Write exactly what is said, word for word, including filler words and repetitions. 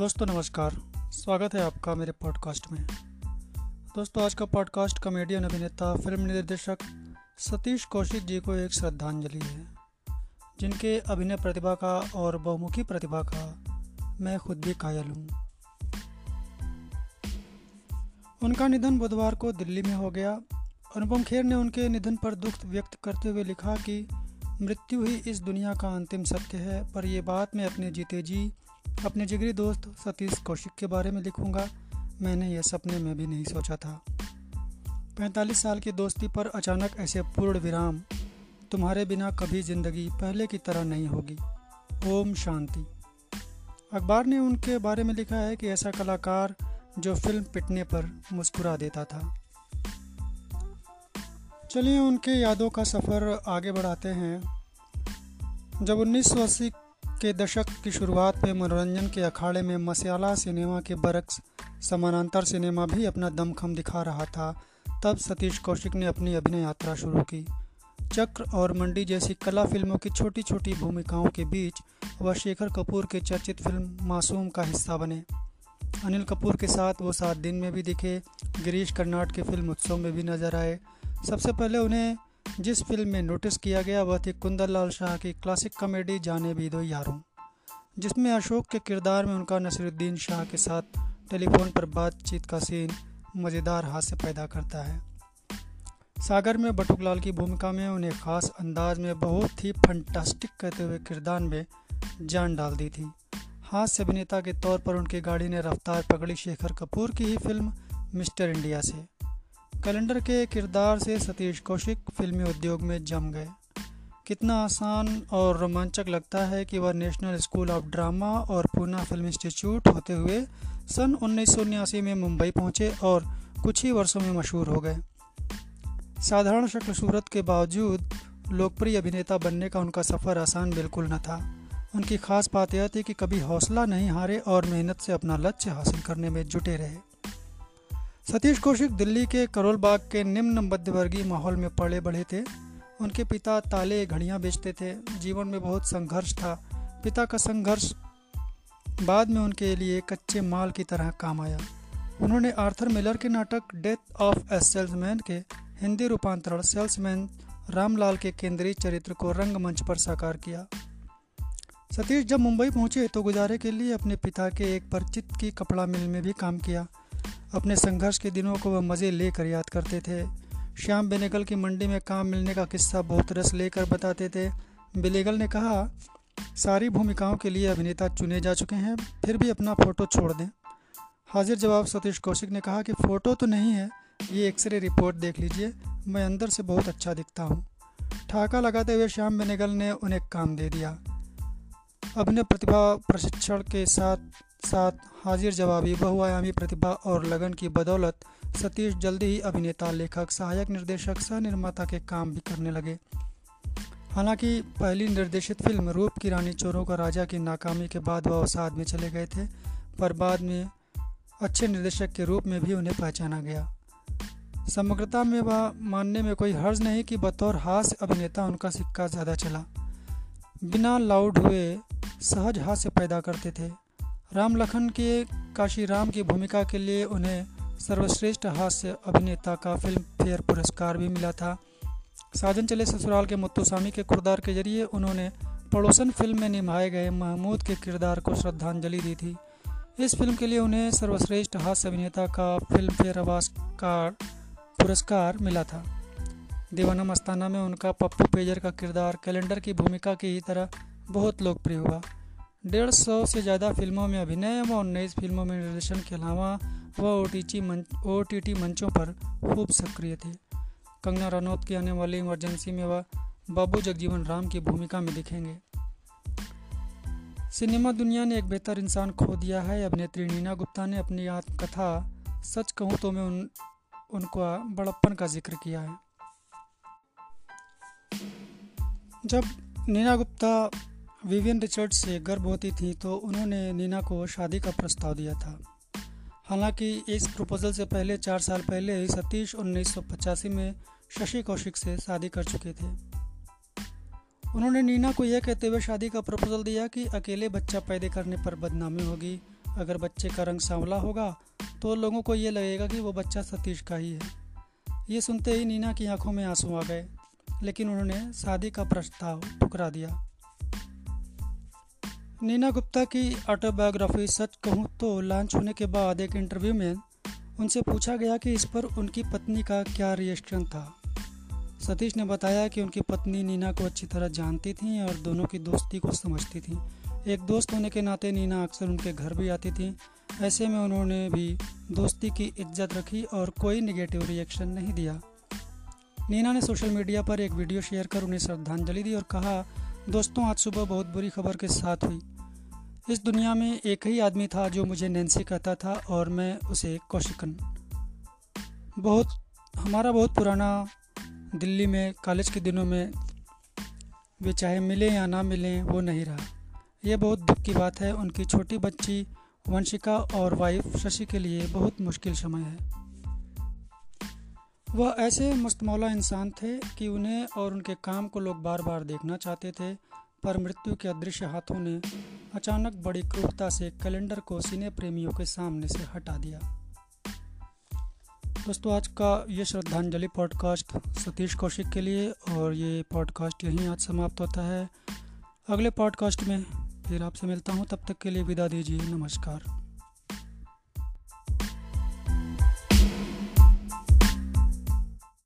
दोस्तों नमस्कार, स्वागत है आपका मेरे पॉडकास्ट में। दोस्तों आज का पॉडकास्ट कॉमेडियन अभिनेता फिल्म निर्देशक सतीश कौशिक जी को एक श्रद्धांजलि है, जिनके अभिनय प्रतिभा का और बहुमुखी प्रतिभा का मैं खुद भी कायल हूँ। उनका निधन बुधवार को दिल्ली में हो गया। अनुपम खेर ने उनके निधन पर दुख व्यक्त करते हुए लिखा कि मृत्यु ही इस दुनिया का अंतिम सत्य है, पर यह बात मैं अपने जीते जी अपने जिगरी दोस्त सतीश कौशिक के बारे में लिखूंगा। मैंने यह सपने में भी नहीं सोचा था। पैंतालीस साल की दोस्ती पर अचानक ऐसे पूर्ण विराम, तुम्हारे बिना कभी जिंदगी पहले की तरह नहीं होगी, ओम शांति। अखबार ने उनके बारे में लिखा है कि ऐसा कलाकार जो फिल्म पिटने पर मुस्कुरा देता था। चलिए उनके यादों का सफ़र आगे बढ़ाते हैं। जब उन्नीस सौ अस्सी के दशक की शुरुआत में मनोरंजन के अखाड़े में मसाला सिनेमा के बरक्स समानांतर सिनेमा भी अपना दमखम दिखा रहा था, तब सतीश कौशिक ने अपनी अभिनय यात्रा शुरू की। चक्र और मंडी जैसी कला फिल्मों की छोटी छोटी भूमिकाओं के बीच वह शेखर कपूर की चर्चित फिल्म मासूम का हिस्सा बने। अनिल कपूर के साथ वो सात दिन में भी दिखे, गिरीश कर्नाड की फिल्म उत्सव में भी नजर आए। सबसे पहले उन्हें जिस फिल्म में नोटिस किया गया वह थी कुंदनलाल शाह की क्लासिक कॉमेडी जाने भी दो यारों, जिसमें अशोक के किरदार में उनका नसीरुद्दीन शाह के साथ टेलीफोन पर बातचीत का सीन मज़ेदार हास्य पैदा करता है। सागर में बटुकलाल की भूमिका में उन्हें ख़ास अंदाज में बहुत ही फंटास्टिक कहते हुए किरदार में जान डाल दी थी। हास्य अभिनेता के तौर पर उनकी गाड़ी ने रफ्तार पकड़ी शेखर कपूर की ही फिल्म मिस्टर इंडिया से। कैलेंडर के किरदार से सतीश कौशिक फिल्मी उद्योग में जम गए। कितना आसान और रोमांचक लगता है कि वह नेशनल स्कूल ऑफ ड्रामा और पूना फिल्म इंस्टीट्यूट होते हुए सन उन्नीस सौ उन्यासी में मुंबई पहुंचे और कुछ ही वर्षों में मशहूर हो गए। साधारण शक्ल सूरत के बावजूद लोकप्रिय अभिनेता बनने का उनका सफ़र आसान बिल्कुल न था। उनकी खास बात यह थी कि कभी हौसला नहीं हारे और मेहनत से अपना लक्ष्य हासिल करने में जुटे रहे। सतीश कौशिक दिल्ली के करोलबाग के निम्न मध्यवर्गीय माहौल में पले बढ़े थे। उनके पिता ताले घड़ियां बेचते थे। जीवन में बहुत संघर्ष था। पिता का संघर्ष बाद में उनके लिए कच्चे माल की तरह काम आया। उन्होंने आर्थर मिलर के नाटक डेथ ऑफ ए सेल्समैन के हिंदी रूपांतरण सेल्समैन रामलाल के केंद्रीय चरित्र को रंगमंच पर साकार किया। सतीश जब मुंबई पहुंचे तो गुजारे के लिए अपने पिता के एक परिचित की कपड़ा मिल में भी काम किया। अपने संघर्ष के दिनों को वह मज़े लेकर याद करते थे। श्याम बेनेगल की मंडी में काम मिलने का किस्सा बहुत रस लेकर बताते थे। बेनेगल ने कहा, सारी भूमिकाओं के लिए अभिनेता चुने जा चुके हैं, फिर भी अपना फ़ोटो छोड़ दें। हाजिर जवाब सतीश कौशिक ने कहा कि फ़ोटो तो नहीं है, ये एक्सरे रिपोर्ट देख लीजिए, मैं अंदर से बहुत अच्छा दिखता हूँ। ठहाका लगाते हुए श्याम बेनेगल ने उन्हें काम दे दिया। अपने प्रतिभा प्रशिक्षण के साथ साथ हाजिर जवाबी बहुआयामी प्रतिभा और लगन की बदौलत सतीश जल्दी ही अभिनेता, लेखक, सहायक निर्देशक, सह निर्माता के काम भी करने लगे। हालांकि पहली निर्देशित फिल्म रूप की रानी चोरों का राजा की नाकामी के बाद वह अवसाद में चले गए थे, पर बाद में अच्छे निर्देशक के रूप में भी उन्हें पहचाना गया। समग्रता में वह मानने में कोई हर्ज नहीं कि बतौर हास्य अभिनेता उनका सिक्का ज़्यादा चला। बिना लाउड हुए सहज हास्य पैदा करते थे। राम लखन के काशीराम की भूमिका के लिए उन्हें सर्वश्रेष्ठ हास्य अभिनेता का फिल्म फेयर पुरस्कार भी मिला था। साजन चले ससुराल के मुत्तुस्वामी के किरदार के जरिए उन्होंने पड़ोसन फिल्म में निभाए गए महमूद के किरदार को श्रद्धांजलि दी थी। इस फिल्म के लिए उन्हें सर्वश्रेष्ठ हास्य अभिनेता का फिल्म फेयर आवास का पुरस्कार मिला था। दीवाना मस्ताना में उनका पप्पू पेजर का किरदार कैलेंडर की भूमिका की ही तरह बहुत लोकप्रिय हुआ। डेढ़ सौ से ज़्यादा फिल्मों में अभिनय व उन्नीस फिल्मों में निर्देशन के अलावा वह ओटीटी मंच ओटीटी मंचों पर खूब सक्रिय थे। कंगना रनौत की आने वाली इमरजेंसी में वह बाबू जगजीवन राम की भूमिका में दिखेंगे। सिनेमा दुनिया ने एक बेहतर इंसान खो दिया है। अभिनेत्री नीना गुप्ता ने अपनी आत्मकथा सच कहूँ तो मैं उन उनका बड़प्पन का जिक्र किया है। जब नीना गुप्ता विवियन रिचर्ड्स से गर्भवती थी तो उन्होंने नीना को शादी का प्रस्ताव दिया था। हालांकि इस प्रपोजल से पहले चार साल पहले ही सतीश उन्नीस सौ पचासी में शशि कौशिक से शादी कर चुके थे। उन्होंने नीना को यह कहते हुए शादी का प्रपोजल दिया कि अकेले बच्चा पैदा करने पर बदनामी होगी अगर बच्चे का रंग सांवला होगा तो लोगों को ये लगेगा कि वो बच्चा सतीश का ही है। ये सुनते ही नीना की आंखों में आंसू आ गए, लेकिन उन्होंने शादी का प्रस्ताव ठुकरा दिया। नीना गुप्ता की ऑटोबायोग्राफी सच कहूँ तो लॉन्च होने के बाद एक इंटरव्यू में उनसे पूछा गया कि इस पर उनकी पत्नी का क्या रिएक्शन था। सतीश ने बताया कि उनकी पत्नी नीना को अच्छी तरह जानती थी और दोनों की दोस्ती को समझती थी। एक दोस्त होने के नाते नीना अक्सर उनके घर भी आती थी। ऐसे में उन्होंने भी दोस्ती की इज्जत रखी और कोई नेगेटिव रिएक्शन नहीं दिया। नीना ने सोशल मीडिया पर एक वीडियो शेयर कर उन्हें श्रद्धांजलि दी और कहा, दोस्तों आज सुबह बहुत बुरी खबर के साथ हुई। इस दुनिया में एक ही आदमी था जो मुझे नैन्सी कहता था और मैं उसे कौशिकन। बहुत हमारा बहुत पुराना दिल्ली में कॉलेज के दिनों में वे चाहे मिलें या ना मिलें वो नहीं रहा। यह बहुत दुख की बात है। उनकी छोटी बच्ची वंशिका और वाइफ शशि के लिए बहुत मुश्किल समय है। वह ऐसे मुस्तमौला इंसान थे कि उन्हें और उनके काम को लोग बार बार देखना चाहते थे, पर मृत्यु के अदृश्य हाथों ने अचानक बड़ी क्रूरता से कैलेंडर को सिने प्रेमियों के सामने से हटा दिया। दोस्तों आज का ये श्रद्धांजलि पॉडकास्ट सतीश कौशिक के लिए, और ये पॉडकास्ट यहीं आज समाप्त होता है। अगले पॉडकास्ट में फिर आपसे मिलता हूँ, तब तक के लिए विदा दीजिए, नमस्कार।